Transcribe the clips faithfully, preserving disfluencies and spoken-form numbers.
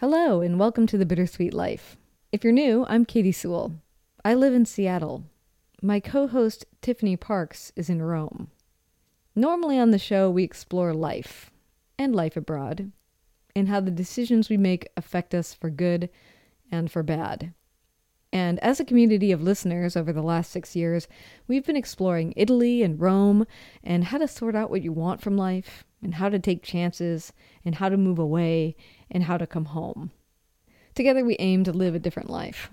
Hello, and welcome to The Bittersweet Life. If you're new, I'm Katie Sewell. I live in Seattle. My co-host, Tiffany Parks, is in Rome. Normally on the show, we explore life, and life abroad, and how the decisions we make affect us for good and for bad. And as a community of listeners over the last six years, we've been exploring Italy and Rome, and how to sort out what you want from life, and how to take chances, and how to move away, and how to come home. Together we aim to live a different life.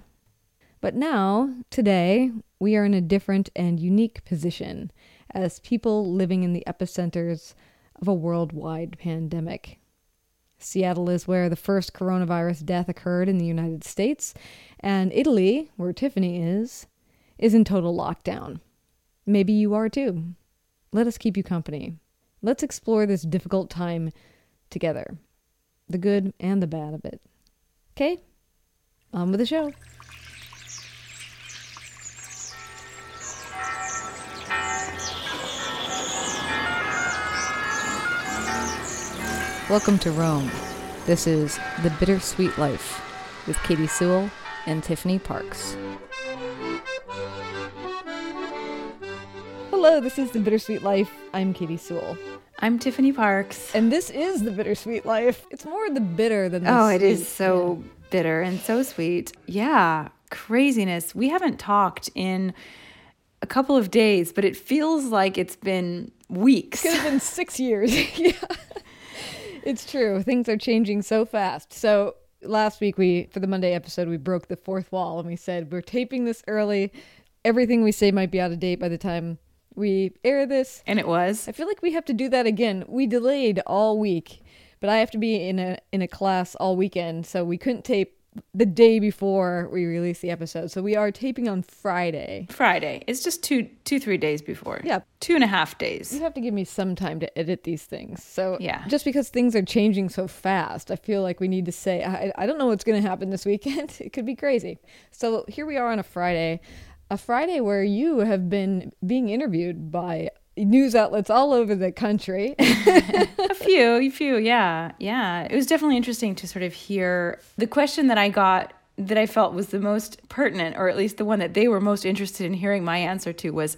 But now, today, we are in a different and unique position as people living in the epicenters of a worldwide pandemic. Seattle is where the first coronavirus death occurred in the United States, and Italy, where Tiffany is, is in total lockdown. Maybe you are too. Let us keep you company. Let's explore this difficult time together. The good and the bad of it. Okay, on with the show. Welcome to Rome. This is The Bittersweet Life with Katie Sewell and Tiffany Parks. Hello, this is The Bittersweet Life. I'm Katie Sewell. I'm Tiffany Parks. And this is The Bittersweet Life. It's more the bitter than the oh, sweet. Oh, it is so yeah. bitter and so sweet. Yeah, craziness. We haven't talked in a couple of days, but it feels like it's been weeks. It could have been six years. yeah. It's true. Things are changing so fast. So last week, we for the Monday episode, we broke the fourth wall and we said, we're taping this early. Everything we say might be out of date by the time we air this. And it was. I feel like we have to do that again. We delayed all week, but I have to be in a in a class all weekend, so we couldn't tape the day before we release the episode. So we are taping on Friday. Friday. It's just two, two, three days before. Yeah. Two and a half days. You have to give me some time to edit these things. So yeah. Just because things are changing so fast, I feel like we need to say, I, I don't know what's going to happen this weekend. It could be crazy. So here we are on a Friday. A Friday where you have been being interviewed by news outlets all over the country. a few, a few, yeah. Yeah. It was definitely interesting to sort of hear the question that I got that I felt was the most pertinent, or at least the one that they were most interested in hearing my answer to was,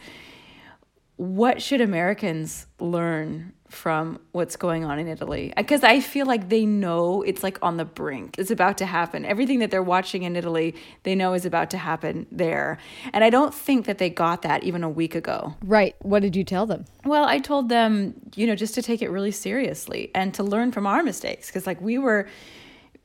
what should Americans learn from what's going on in Italy? Because I feel like they know it's like on the brink. It's about to happen. Everything that they're watching in Italy, they know is about to happen there. And I don't think that they got that even a week ago. Right. What did you tell them? Well, I told them, you know, just to take it really seriously and to learn from our mistakes. Because like we were,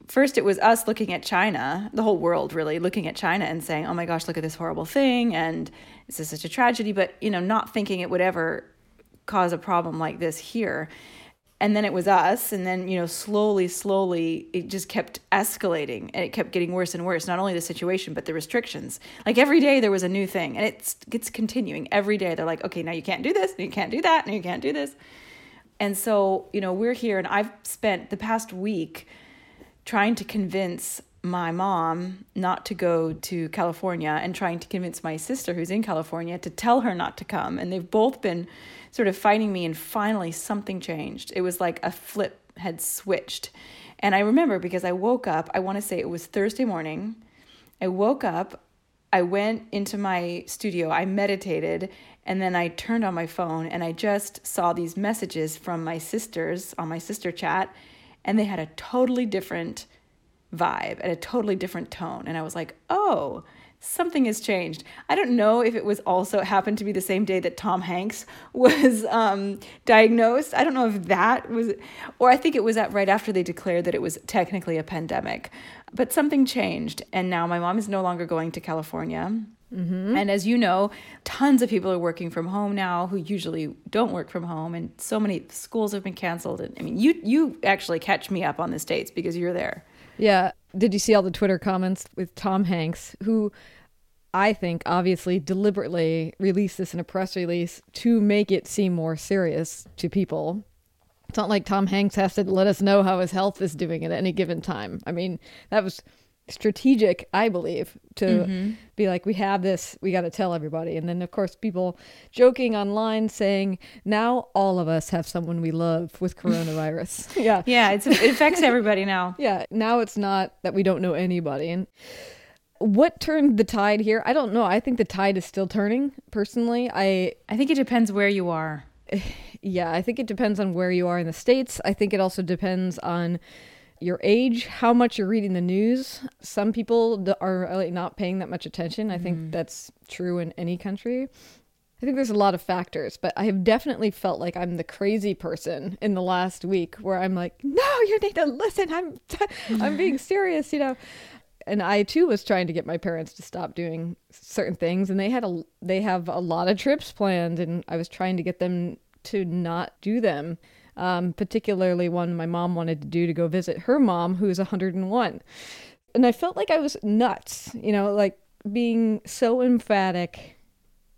first it was us looking at China, the whole world really, looking at China and saying, oh my gosh, look at this horrible thing. And this is such a tragedy. But, you know, not thinking it would ever cause a problem like this here. And then it was us. And then, you know, slowly, slowly, it just kept escalating and it kept getting worse and worse. Not only the situation, but the restrictions. Like every day there was a new thing and it's, it's continuing every day. They're like, okay, now you can't do this, and you can't do that, and you can't do this. And so, you know, we're here and I've spent the past week trying to convince my mom not to go to California and trying to convince my sister who's in California to tell her not to come. And they've both been sort of fighting me, and finally something changed. It was like a flip had switched. And I remember because I woke up, I want to say it was Thursday morning. I woke up, I went into my studio, I meditated, and then I turned on my phone and I just saw these messages from my sisters on my sister chat, and they had a totally different vibe and a totally different tone. And I was like, oh, something has changed. I don't know if it was also it happened to be the same day that Tom Hanks was um, diagnosed. I don't know if that was, or I think it was at right after they declared that it was technically a pandemic. But something changed, and now my mom is no longer going to California. Mm-hmm. And as you know, tons of people are working from home now who usually don't work from home, and so many schools have been canceled. And I mean, you you actually catch me up on the States because you're there. Yeah. Did you see all the Twitter comments with Tom Hanks, who I think obviously deliberately released this in a press release to make it seem more serious to people? It's not like Tom Hanks has to let us know how his health is doing at any given time. I mean, that was strategic, I believe, to mm-hmm. be like, we have this, we got to tell everybody. And then, of course, people joking online saying, now all of us have someone we love with coronavirus. yeah. Yeah, it's, it affects everybody now. yeah, now it's not that we don't know anybody. And what turned the tide here? I don't know. I think the tide is still turning, personally. I I think it depends where you are. Yeah, I think it depends on where you are in the States. I think it also depends on your age, how much you're reading the news. Some people are like, not paying that much attention. I think mm. that's true in any country. I think there's a lot of factors, but I have definitely felt like I'm the crazy person in the last week where I'm like, no, you need to listen. I'm, t- I'm being serious, you know. And I too was trying to get my parents to stop doing certain things, and they had a they have a lot of trips planned, and I was trying to get them to not do them. Um, particularly one my mom wanted to do to go visit her mom, who is one hundred and one, and I felt like I was nuts, you know, like being so emphatic,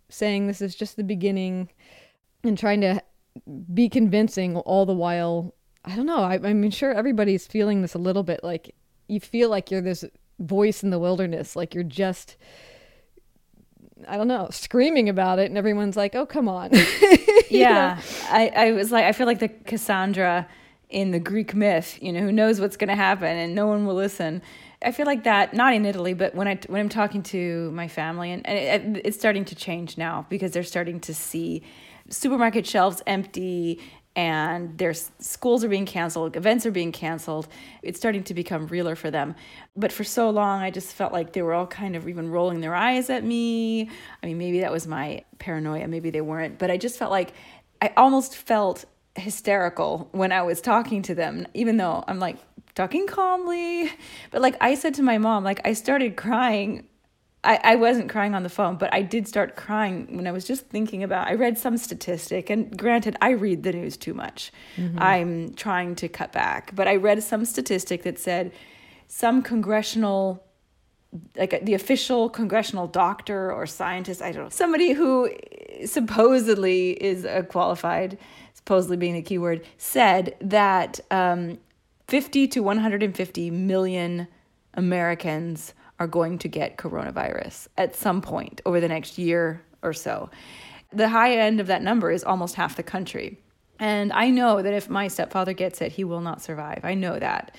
saying this is just the beginning, and trying to be convincing all the while. I don't know. I, I'm sure everybody's feeling this a little bit. Like you feel like you're this voice in the wilderness, like you're just, I don't know, screaming about it, and everyone's like, oh, come on. yeah. I, I was like, I feel like the Cassandra in the Greek myth, you know, who knows what's going to happen and no one will listen. I feel like that, not in Italy, but when, I, when I'm talking to my family, and, and it, it's starting to change now because they're starting to see supermarket shelves empty, and their schools are being canceled, events are being canceled. It's starting to become realer for them. But for so long, I just felt like they were all kind of even rolling their eyes at me. I mean, maybe that was my paranoia, maybe they weren't, but I just felt like I almost felt hysterical when I was talking to them, even though I'm like talking calmly. But like I said to my mom, like I started crying. I, I wasn't crying on the phone, but I did start crying when I was just thinking about, I read some statistic, and granted, I read the news too much. Mm-hmm. I'm trying to cut back, but I read some statistic that said some congressional, like the official congressional doctor or scientist, I don't know, somebody who supposedly is a qualified, supposedly being the key word, said that um, fifty to one hundred fifty million Americans are going to get coronavirus at some point over the next year or so. The high end of that number is almost half the country. And I know that if my stepfather gets it, he will not survive. I know that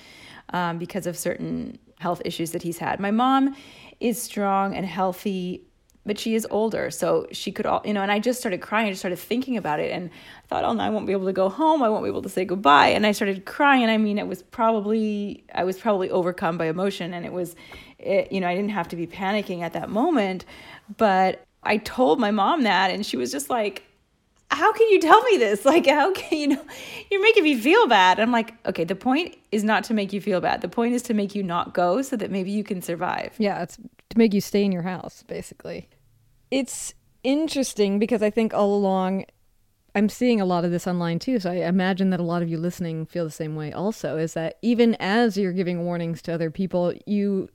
um, because of certain health issues that he's had. My mom is strong and healthy, but she is older. So she could, all, you know, and I just started crying. I just started thinking about it, and I thought, oh, no, I won't be able to go home. I won't be able to say goodbye. And I started crying. And I mean, it was probably, I was probably overcome by emotion, and it was, It, you know, I didn't have to be panicking at that moment, but I told my mom that, and she was just like, how can you tell me this? Like, how can you know, you're making me feel bad. And I'm like, okay, the point is not to make you feel bad. The point is to make you not go so that maybe you can survive. Yeah. It's to make you stay in your house, basically. It's interesting because I think all along I'm seeing a lot of this online too. So I imagine that a lot of you listening feel the same way also, is that even as you're giving warnings to other people, you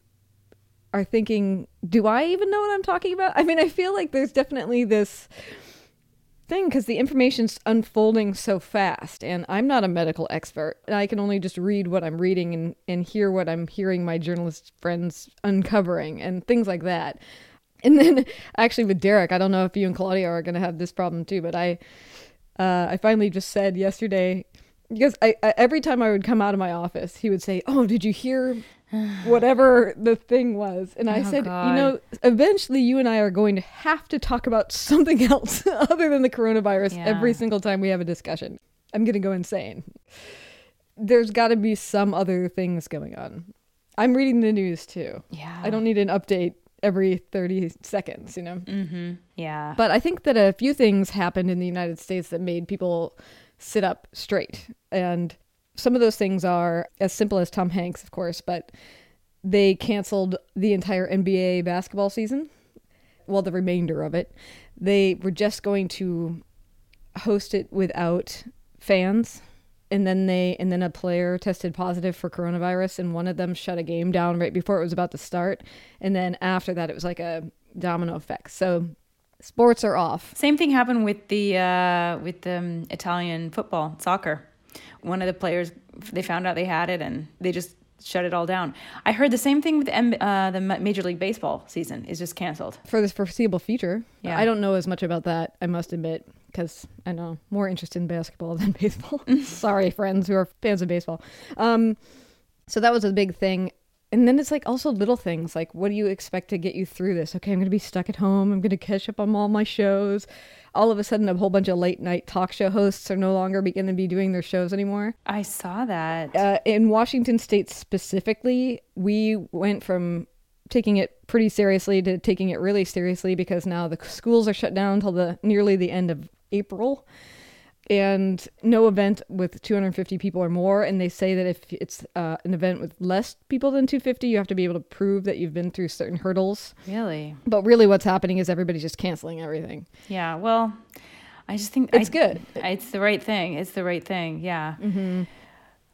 are thinking, do I even know what I'm talking about? I mean, I feel like there's definitely this thing because the information's unfolding so fast, and I'm not a medical expert. I can only just read what I'm reading and, and hear what I'm hearing my journalist friends uncovering and things like that. And then actually with Derek, I don't know if you and Claudia are going to have this problem too, but I, uh, I finally just said yesterday, because I, I, every time I would come out of my office, he would say, oh, did you hear whatever the thing was? And I oh, said, God. You know, eventually you and I are going to have to talk about something else other than the coronavirus yeah. every single time we have a discussion. I'm going to go insane. There's got to be some other things going on. I'm reading the news too. Yeah, I don't need an update every thirty seconds, you know? Mm-hmm. Yeah. But I think that a few things happened in the United States that made people sit up straight. And some of those things are as simple as Tom Hanks, of course, but they canceled the entire N B A basketball season. Well, the remainder of it. They were just going to host it without fans. And then they and then a player tested positive for coronavirus, and one of them shut a game down right before it was about to start. And then after that, it was like a domino effect. So sports are off. Same thing happened with the uh, with the um, Italian football, soccer. One of the players, they found out they had it, and they just shut it all down. I heard the same thing with M- uh, the Major League Baseball season is just canceled. For this foreseeable future. Yeah. I don't know as much about that, I must admit, because I know more interested in basketball than baseball. Sorry, friends who are fans of baseball. Um, so that was a big thing. And then it's like also little things like, what do you expect to get you through this? Okay, I'm going to be stuck at home. I'm going to catch up on all my shows. All of a sudden, a whole bunch of late night talk show hosts are no longer going to be doing their shows anymore. I saw that. Uh, in Washington State specifically, we went from taking it pretty seriously to taking it really seriously because now the schools are shut down until the nearly the end of April. And no event with two hundred fifty people or more. And they say that if it's uh, an event with less people than two hundred fifty, you have to be able to prove that you've been through certain hurdles. Really? But really what's happening is everybody's just canceling everything. Yeah, well, I just think... It's I, good. It's the right thing. It's the right thing, yeah. Mm-hmm.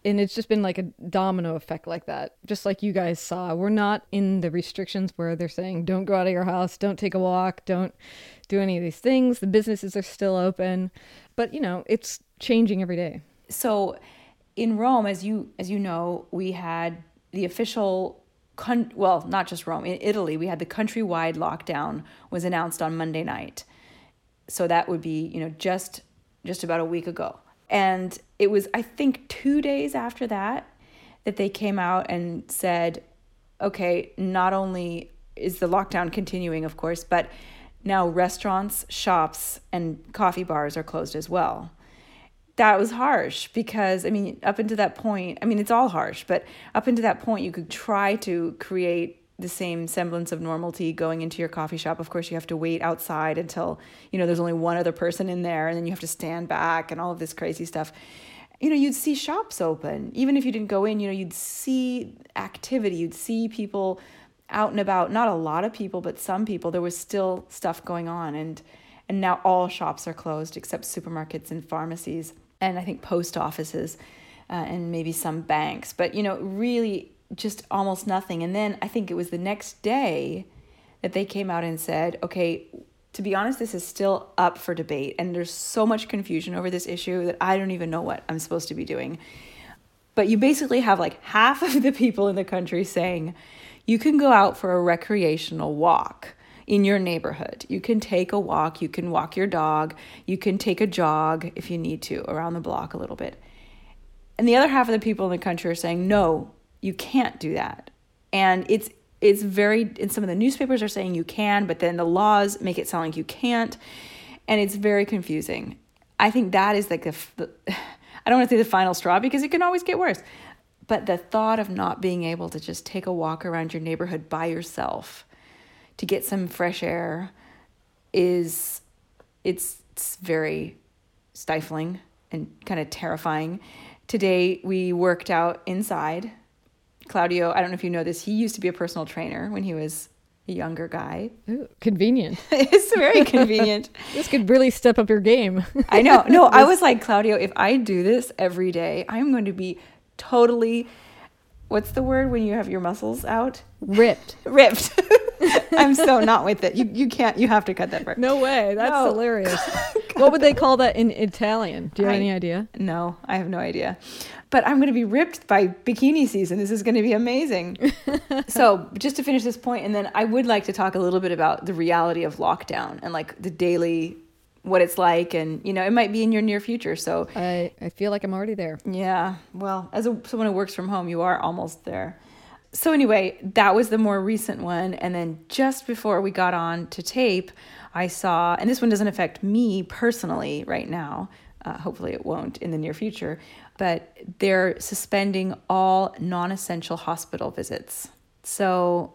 And it's just been like a domino effect like that. Just like you guys saw. We're not in the restrictions where they're saying, don't go out of your house, don't take a walk, don't do any of these things. The businesses are still open. But, you know, it's changing every day. So in Rome, as you as you know, we had the official, con- well, not just Rome, in Italy, we had the countrywide lockdown was announced on Monday night. So that would be, you know, just just about a week ago. And it was, I think, two days after that, that they came out and said, okay, not only is the lockdown continuing, of course, but now restaurants, shops, and coffee bars are closed as well. That was harsh because, I mean, up until that point, I mean, it's all harsh, but up until that point, you could try to create the same semblance of normalty going into your coffee shop. Of course, you have to wait outside until, you know, there's only one other person in there, and then you have to stand back and all of this crazy stuff. You know, you'd see shops open. Even if you didn't go in, you know, you'd see activity. You'd see people out and about. Not a lot of people, but some people. There was still stuff going on. And and now all shops are closed except supermarkets and pharmacies and I think post offices uh, and maybe some banks. But, you know, really... just almost nothing. And then I think it was the next day that they came out and said, okay, to be honest, this is still up for debate. And there's so much confusion over this issue that I don't even know what I'm supposed to be doing. But you basically have like half of the people in the country saying, you can go out for a recreational walk in your neighborhood. You can take a walk. You can walk your dog. You can take a jog if you need to around the block a little bit. And the other half of the people in the country are saying, no, you can't do that. And it's it's very, and some of the newspapers are saying you can, but then the laws make it sound like you can't. And it's very confusing. I think that is like the, the I don't want to say the final straw because it can always get worse. But the thought of not being able to just take a walk around your neighborhood by yourself to get some fresh air is, it's, it's very stifling and kind of terrifying. Today we worked out inside. Claudio, I don't know if you know this, he used to be a personal trainer when he was a younger guy. Ooh, convenient. It's very convenient. This could really step up your game. I know. No, I was like, Claudio, if I do this every day, I'm going to be totally, what's the word when you have your muscles out? Ripped. Ripped. I'm so not with it. You you can't, you have to cut that part. No way. That's no. Hilarious. What would they call that in Italian? Do you have I, any idea? No, I have no idea. But I'm going to be ripped by bikini season. This is going to be amazing. So just to finish this point, and then I would like to talk a little bit about the reality of lockdown and like the daily, what it's like. And, you know, it might be in your near future. So I, I feel like I'm already there. Yeah. Well, as a, someone who works from home, you are almost there. So anyway, that was the more recent one. And then just before we got on to tape, I saw, and this one doesn't affect me personally right now. Uh, hopefully it won't in the near future, but they're suspending all non-essential hospital visits. So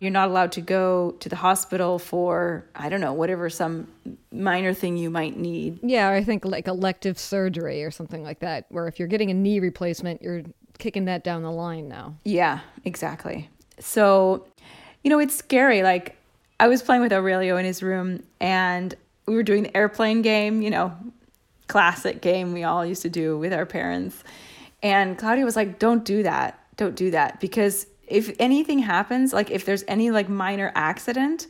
you're not allowed to go to the hospital for, I don't know, whatever some minor thing you might need. Yeah, I think like elective surgery or something like that, where if you're getting a knee replacement, you're kicking that down the line now. Yeah, exactly. So, you know, it's scary. Like I was playing with Aurelio in his room and we were doing the airplane game, you know, classic game we all used to do with our parents. And Claudia was like, don't do that. Don't do that. Because if anything happens, like if there's any like minor accident,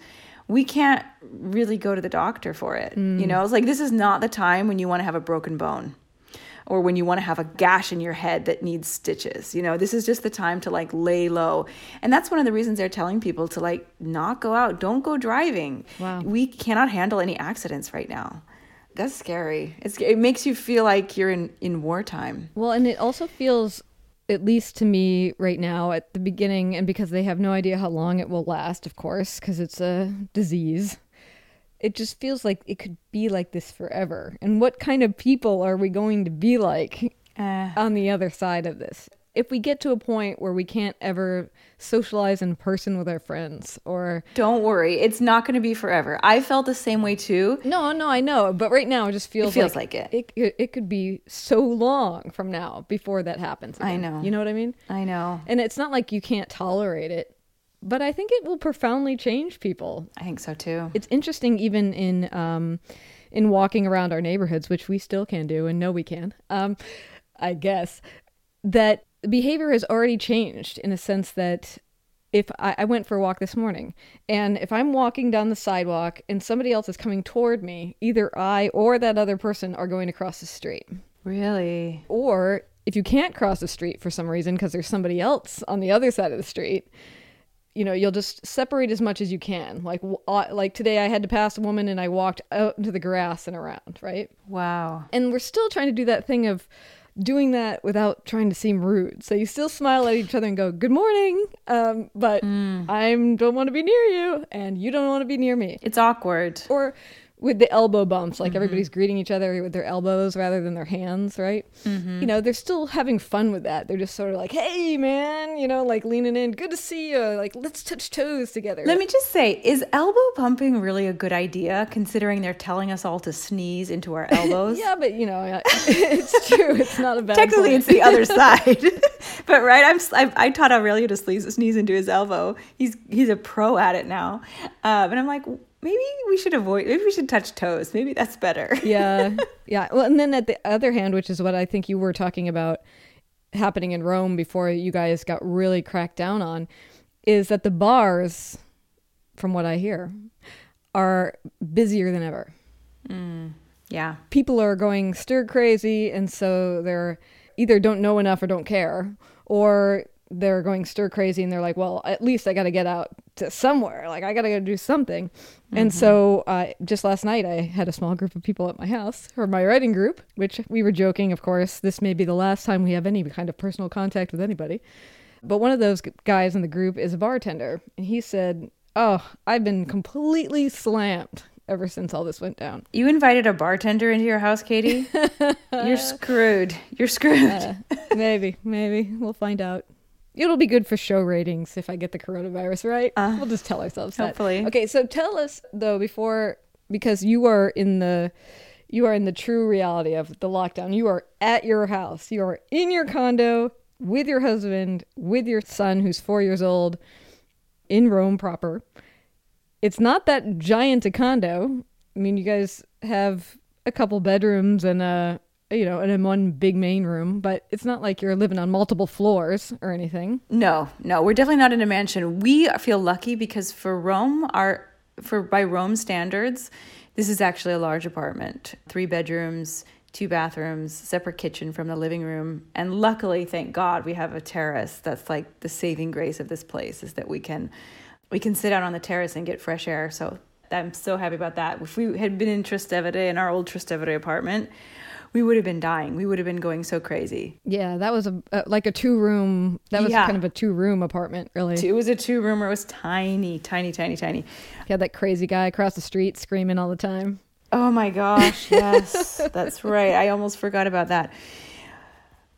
we can't really go to the doctor for it. Mm. You know, it's like, this is not the time when you want to have a broken bone. or when you want to have a gash in your head that needs stitches. You know, this is just the time to like lay low. And that's one of the reasons they're telling people to like not go out. Don't go driving. Wow. We cannot handle any accidents right now. That's scary. It's, it makes you feel like you're in, in wartime. Well, and it also feels, at least to me right now at the beginning, and because they have no idea how long it will last, of course, because it's a disease, it just feels like it could be like this forever. And what kind of people are we going to be like uh, on the other side of this? If we get to a point where we can't ever socialize in person with our friends or... Don't worry. It's not going to be forever. I felt the same way too. No, no, I know. But right now it just feels, it feels like, like it. it. It could be so long from now before that happens again. I know. You know what I mean? I know. And it's not like you can't tolerate it. But I think it will profoundly change people. I think so too. It's interesting even in, um, in walking around our neighborhoods, which we still can do and know we can, um, I guess, that... behavior has already changed in a sense that if I, I went for a walk this morning, and if I'm walking down the sidewalk and somebody else is coming toward me, either I or that other person are going to cross the street. Really? Or if you can't cross the street for some reason because there's somebody else on the other side of the street, you know, you'll just separate as much as you can. Like, like today I had to pass a woman and I walked out into the grass and around, right? Wow. And we're still trying to do that thing of doing that without trying to seem rude. So you still smile at each other and go, good morning, um, but mm. I don't want to be near you and you don't want to be near me. It's awkward. Or with the elbow bumps, like mm-hmm. everybody's greeting each other with their elbows rather than their hands, right? Mm-hmm. You know, they're still having fun with that. They're just sort of like, hey, man, you know, like leaning in, good to see you, like let's touch toes together. Let me just say, is elbow bumping really a good idea considering they're telling us all to sneeze into our elbows? Yeah, but you know, it's true. It's not a bad Technically, point. It's the other side. But right, I'm, I've, I taught Aurelio to sneeze, sneeze into his elbow. He's, he's a pro at it now. Uh, and I'm like... maybe we should avoid, maybe we should touch toes. Maybe that's better. Yeah. Yeah. Well, and then at the other hand, which is what I think you were talking about happening in Rome before you guys got really cracked down on, is that the bars, from what I hear, are busier than ever. Mm, yeah. People are going stir crazy. And so they're either don't know enough or don't care, or they're going stir crazy and they're like, well, at least I got to get out to somewhere. Like I got to go do something. Mm-hmm. And so uh, just last night I had a small group of people at my house for my writing group, which we were joking, of course, this may be the last time we have any kind of personal contact with anybody. But one of those guys in the group is a bartender. And he said, oh, I've been completely slammed ever since all this went down. You invited a bartender into your house, Katie? You're screwed. You're screwed. Uh, maybe, maybe. We'll find out. It'll be good for show ratings if I get the coronavirus right. Uh, we'll just tell ourselves hopefully. That. Okay, so tell us though before, because you are in the you are in the true reality of the lockdown. You are at your house. You are in your condo with your husband, with your son who's four years old, in Rome proper. It's not that giant a condo. I mean, you guys have a couple bedrooms and a you know, and in one big main room, but it's not like you're living on multiple floors or anything. No, no, we're definitely not in a mansion. We feel lucky because for Rome, our, for by Rome standards, this is actually a large apartment, three bedrooms, two bathrooms, separate kitchen from the living room. And luckily, thank God, we have a terrace. That's like the saving grace of this place is that we can, we can sit out on the terrace and get fresh air. So I'm so happy about that. If we had been in Trastevere, in our old Trastevere apartment, we would have been dying. We would have been going so crazy. Yeah, that was a uh, like a two-room, that was yeah. kind of a two-room apartment, really. It was a two-roomer. It was tiny, tiny, tiny, tiny. You had that crazy guy across the street screaming all the time. Oh, my gosh, yes. That's right. I almost forgot about that.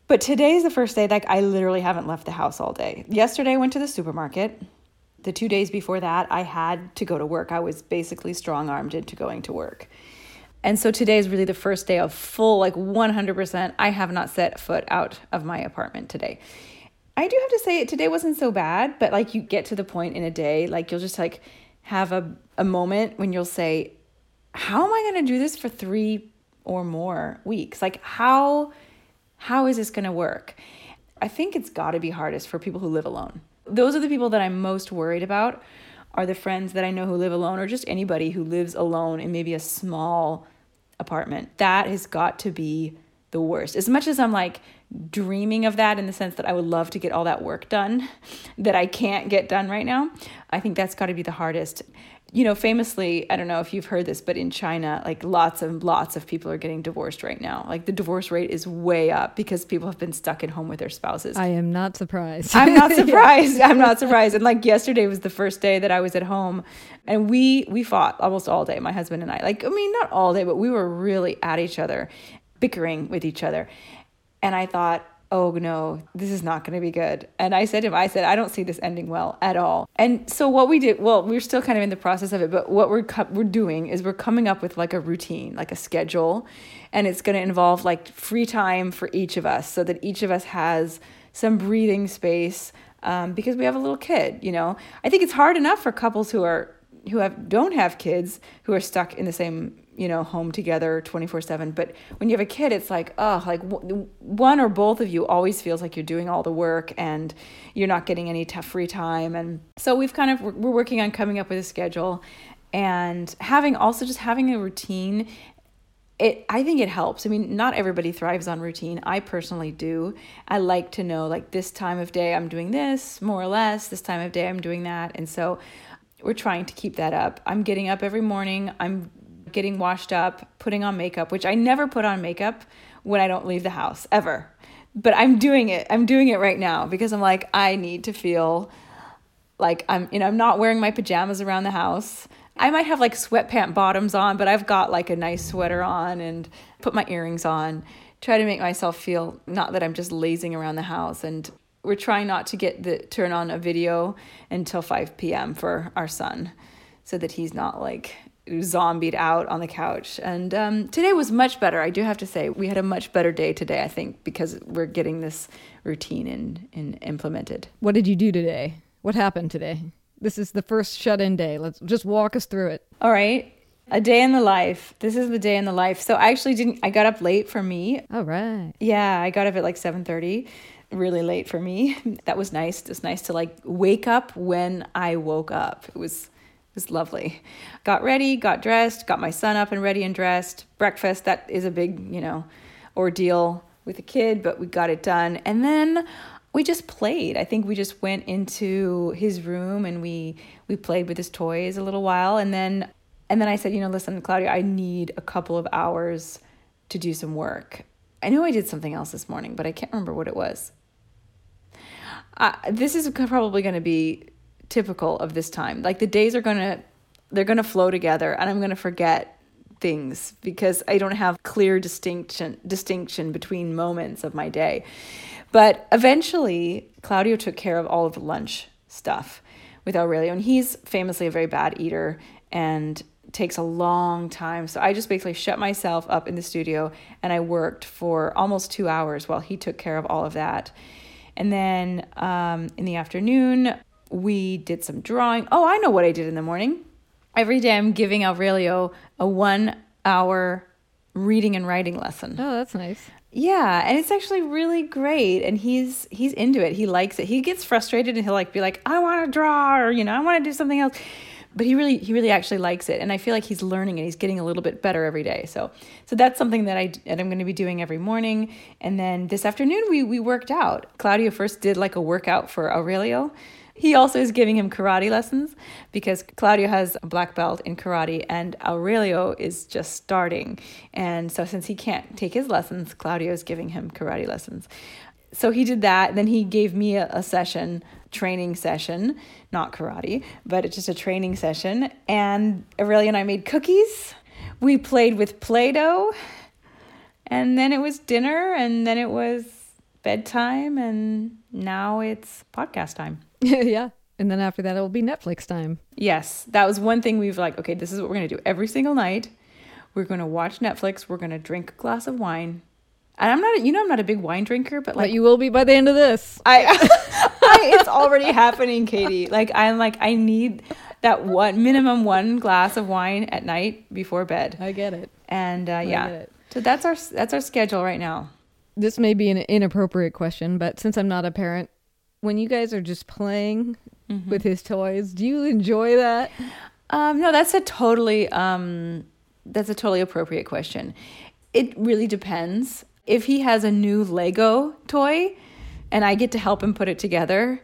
But today is the first day, like, I literally haven't left the house all day. Yesterday, I went to the supermarket. The two days before that, I had to go to work. I was basically strong-armed into going to work. And so today is really the first day of full, like one hundred percent. I have not set foot out of my apartment today. I do have to say today wasn't so bad, but like you get to the point in a day, like you'll just like have a, a moment when you'll say, how am I going to do this for three or more weeks? Like how, how is this going to work? I think it's got to be hardest for people who live alone. Those are the people that I'm most worried about. Are the friends that I know who live alone, or just anybody who lives alone in maybe a small apartment. That has got to be the worst. As much as I'm like dreaming of that in the sense that I would love to get all that work done that I can't get done right now, I think that's got to be the hardest. You know, famously, I don't know if you've heard this, but in China, like lots and lots of people are getting divorced right now. Like the divorce rate is way up because people have been stuck at home with their spouses. I am not surprised. I'm not surprised. yeah. I'm not surprised. And like yesterday was the first day that I was at home and we, we fought almost all day, my husband and I. Like, I mean, not all day, but we were really at each other, bickering with each other. And I thought, oh no, this is not going to be good. And I said to him, I said, I don't see this ending well at all. And so what we did, well, we're still kind of in the process of it, but what we're co- we're doing is we're coming up with like a routine, like a schedule, and it's going to involve like free time for each of us so that each of us has some breathing space um, because we have a little kid, you know. I think it's hard enough for couples who are who have don't have kids, who are stuck in the same, you know, home together twenty-four seven. But when you have a kid, it's like, oh, like w- one or both of you always feels like you're doing all the work and you're not getting any tough free time. And so we've kind of, we're working on coming up with a schedule and having also just having a routine. It, I think it helps. I mean, not everybody thrives on routine. I personally do. I like to know like this time of day, I'm doing this more or less, this time of day, I'm doing that. And so we're trying to keep that up. I'm getting up every morning. I'm getting washed up, putting on makeup, which I never put on makeup when I don't leave the house ever. But I'm doing it. I'm doing it right now because I'm like, I need to feel like I'm, you know, I'm not wearing my pajamas around the house. I might have like sweatpant bottoms on, but I've got like a nice sweater on and put my earrings on, try to make myself feel not that I'm just lazing around the house. And we're trying not to get the turn on a video until five p.m. for our son so that he's not like zombied out on the couch. And um, today was much better. I do have to say we had a much better day today, I think, because we're getting this routine in, in implemented. What did you do today? What happened today? This is the first shut-in day. Let's just walk us through it. All right. A day in the life. This is the day in the life. So I actually didn't, I got up late for me. All right. Yeah, I got up at like seven thirty. Really late for me. That was nice. It was nice to like wake up when I woke up. It was It was lovely. Got ready, got dressed, got my son up and ready and dressed. Breakfast, that is a big, you know, ordeal with a kid, but we got it done. And then we just played. I think we just went into his room and we we played with his toys a little while. And then and then I said, you know, listen, Claudia, I need a couple of hours to do some work. I know I did something else this morning, but I can't remember what it was. Uh, this is probably going to be typical of this time. Like the days are going to, they're going to flow together and I'm going to forget things because I don't have clear distinction, distinction between moments of my day. But eventually Claudio took care of all of the lunch stuff with Aurelio, and he's famously a very bad eater and takes a long time. So I just basically shut myself up in the studio and I worked for almost two hours while he took care of all of that. And then um, in the afternoon, we did some drawing. Oh, I know what I did in the morning. Every day I'm giving Aurelio a one hour reading and writing lesson. Oh, that's nice. Yeah. And it's actually really great. And he's, he's into it. He likes it. He gets frustrated and he'll like be like, I want to draw, or, you know, I want to do something else. But he really, he really actually likes it. And I feel like he's learning and he's getting a little bit better every day. So, so that's something that I, that I'm going to be doing every morning. And then this afternoon we, we worked out. Claudio first did like a workout for Aurelio. He also is giving him karate lessons because Claudio has a black belt in karate and Aurelio is just starting. And so since he can't take his lessons, Claudio is giving him karate lessons. So he did that. Then he gave me a, a session, training session, not karate, but it's just a training session. And Aurelio and I made cookies. We played with Play-Doh. And then it was dinner. And then it was bedtime. And now it's podcast time. Yeah. And then after that, it will be Netflix time. Yes. That was one thing we've like, okay, this is what we're going to do every single night. We're going to watch Netflix. We're going to drink a glass of wine. And I'm not, you know, I'm not a big wine drinker, but like but you will be by the end of this. I, I it's already happening, Katie. Like I'm like, I need that one minimum one glass of wine at night before bed. I get it. And uh, I yeah, get it. So that's our, that's our schedule right now. This may be an inappropriate question, but since I'm not a parent, when you guys are just playing mm-hmm. with his toys, do you enjoy that? Um, no, that's a totally um, that's a totally appropriate question. It really depends. if he has a new Lego toy and I get to help him put it together,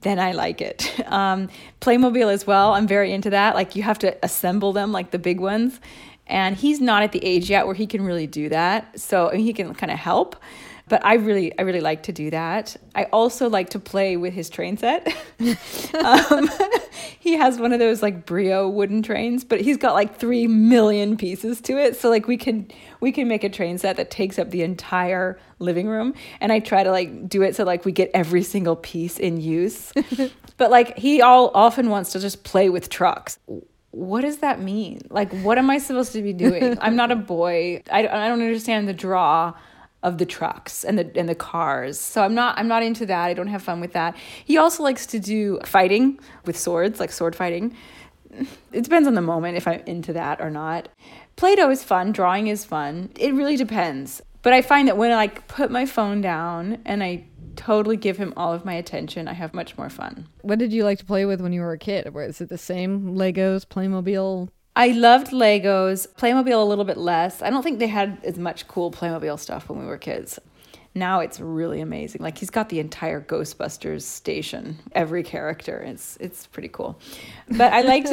then I like it. Um, Playmobil as well. I'm very into that. Like, you have to assemble them, like the big ones. And he's not at the age yet where he can really do that. So I mean, he can kind of help. But I really, I really like to do that. I also like to play with his train set. um, he has one of those like Brio wooden trains, but he's got like three million pieces to it. So like we can, we can make a train set that takes up the entire living room. And I try to like do it so like we get every single piece in use. But like he all often wants to just play with trucks. What does that mean? Like, what am I supposed to be doing? I'm not a boy. I, I don't understand the draw of the trucks and the and the cars. So I'm not I'm not into that. I don't have fun with that. He also likes to do fighting with swords, like sword fighting. It depends on the moment if I'm into that or not. Play-Doh is fun, drawing is fun. It really depends. But I find that when I like put my phone down and I totally give him all of my attention, I have much more fun. What did you like to play with when you were a kid? Was it the same Legos, Playmobil? I loved Legos, Playmobil a little bit less. I don't think they had as much cool Playmobil stuff when we were kids. Now it's really amazing. Like, he's got the entire Ghostbusters station, every character. It's it's pretty cool. But I liked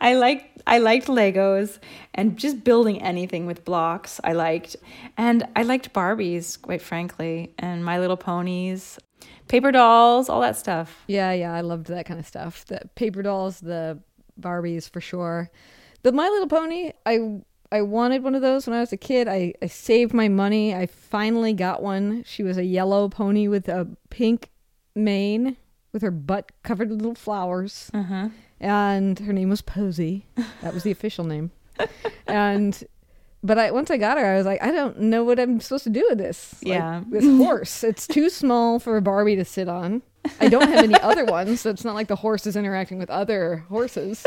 I liked I liked Legos and just building anything with blocks. I liked and I liked Barbies, quite frankly, and My Little Ponies, paper dolls, all that stuff. Yeah, yeah, I loved that kind of stuff. The paper dolls, the Barbies for sure. The My Little Pony, I I wanted one of those when I was a kid. I, I saved my money. I finally got one. She was a yellow pony with a pink mane with her butt covered in little flowers. Uh-huh. And her name was Posy. That was the official name. And but I once I got her, I was like, I don't know what I'm supposed to do with this. Yeah. Like, this horse. It's too small for a Barbie to sit on. I don't have any other ones, so it's not like the horse is interacting with other horses.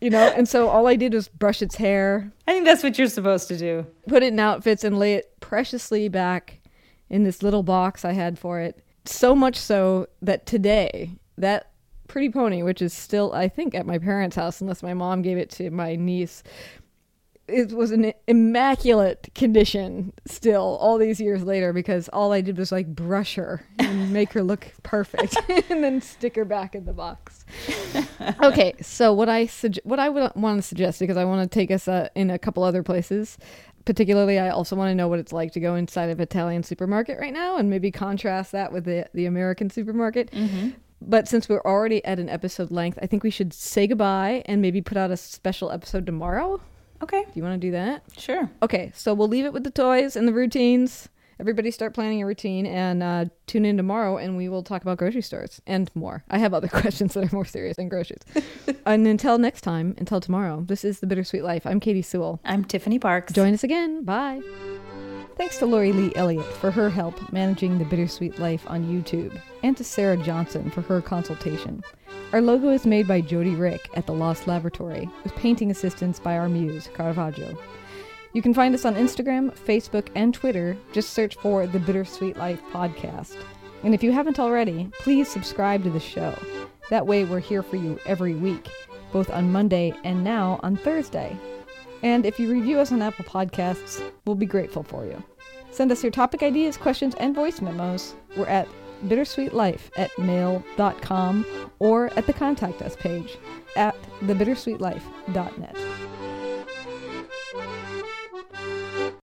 You know, and so all I did was brush its hair. I think that's what you're supposed to do. Put it in outfits and lay it preciously back in this little box I had for it. So much so that today, that pretty pony, which is still, I think, at my parents' house, unless my mom gave it to my niece, it was in immaculate condition still all these years later, because all I did was like brush her and make her look perfect and then stick her back in the box. Okay, so what I suge- what I would want to suggest, because I want to take us uh, in a couple other places, particularly I also want to know what it's like to go inside of Italian supermarket right now and maybe contrast that with the, the American supermarket. Mm-hmm. But since we're already at an episode length, I think we should say goodbye and maybe put out a special episode tomorrow. Okay. Do you want to do that? Sure. Okay. So we'll leave it with the toys and the routines. Everybody start planning a routine and uh, tune in tomorrow and we will talk about grocery stores and more. I have other questions that are more serious than groceries. And until next time, until tomorrow, this is The Bittersweet Life. I'm Katie Sewell. I'm Tiffany Parks. Join us again. Bye. Thanks to Lori Lee Elliott for her help managing The Bittersweet Life on YouTube, and to Sarah Johnson for her consultation. Our logo is made by Jody Rick at The Lost Laboratory, with painting assistance by our muse, Caravaggio. You can find us on Instagram, Facebook, and Twitter. Just search for The Bittersweet Life Podcast. And if you haven't already, please subscribe to the show. That way we're here for you every week, both on Monday and now on Thursday. And if you review us on Apple Podcasts, we'll be grateful for you. Send us your topic ideas, questions, and voice memos. We're at bittersweetlife at mail dot com or at the Contact Us page at the bittersweet life dot net.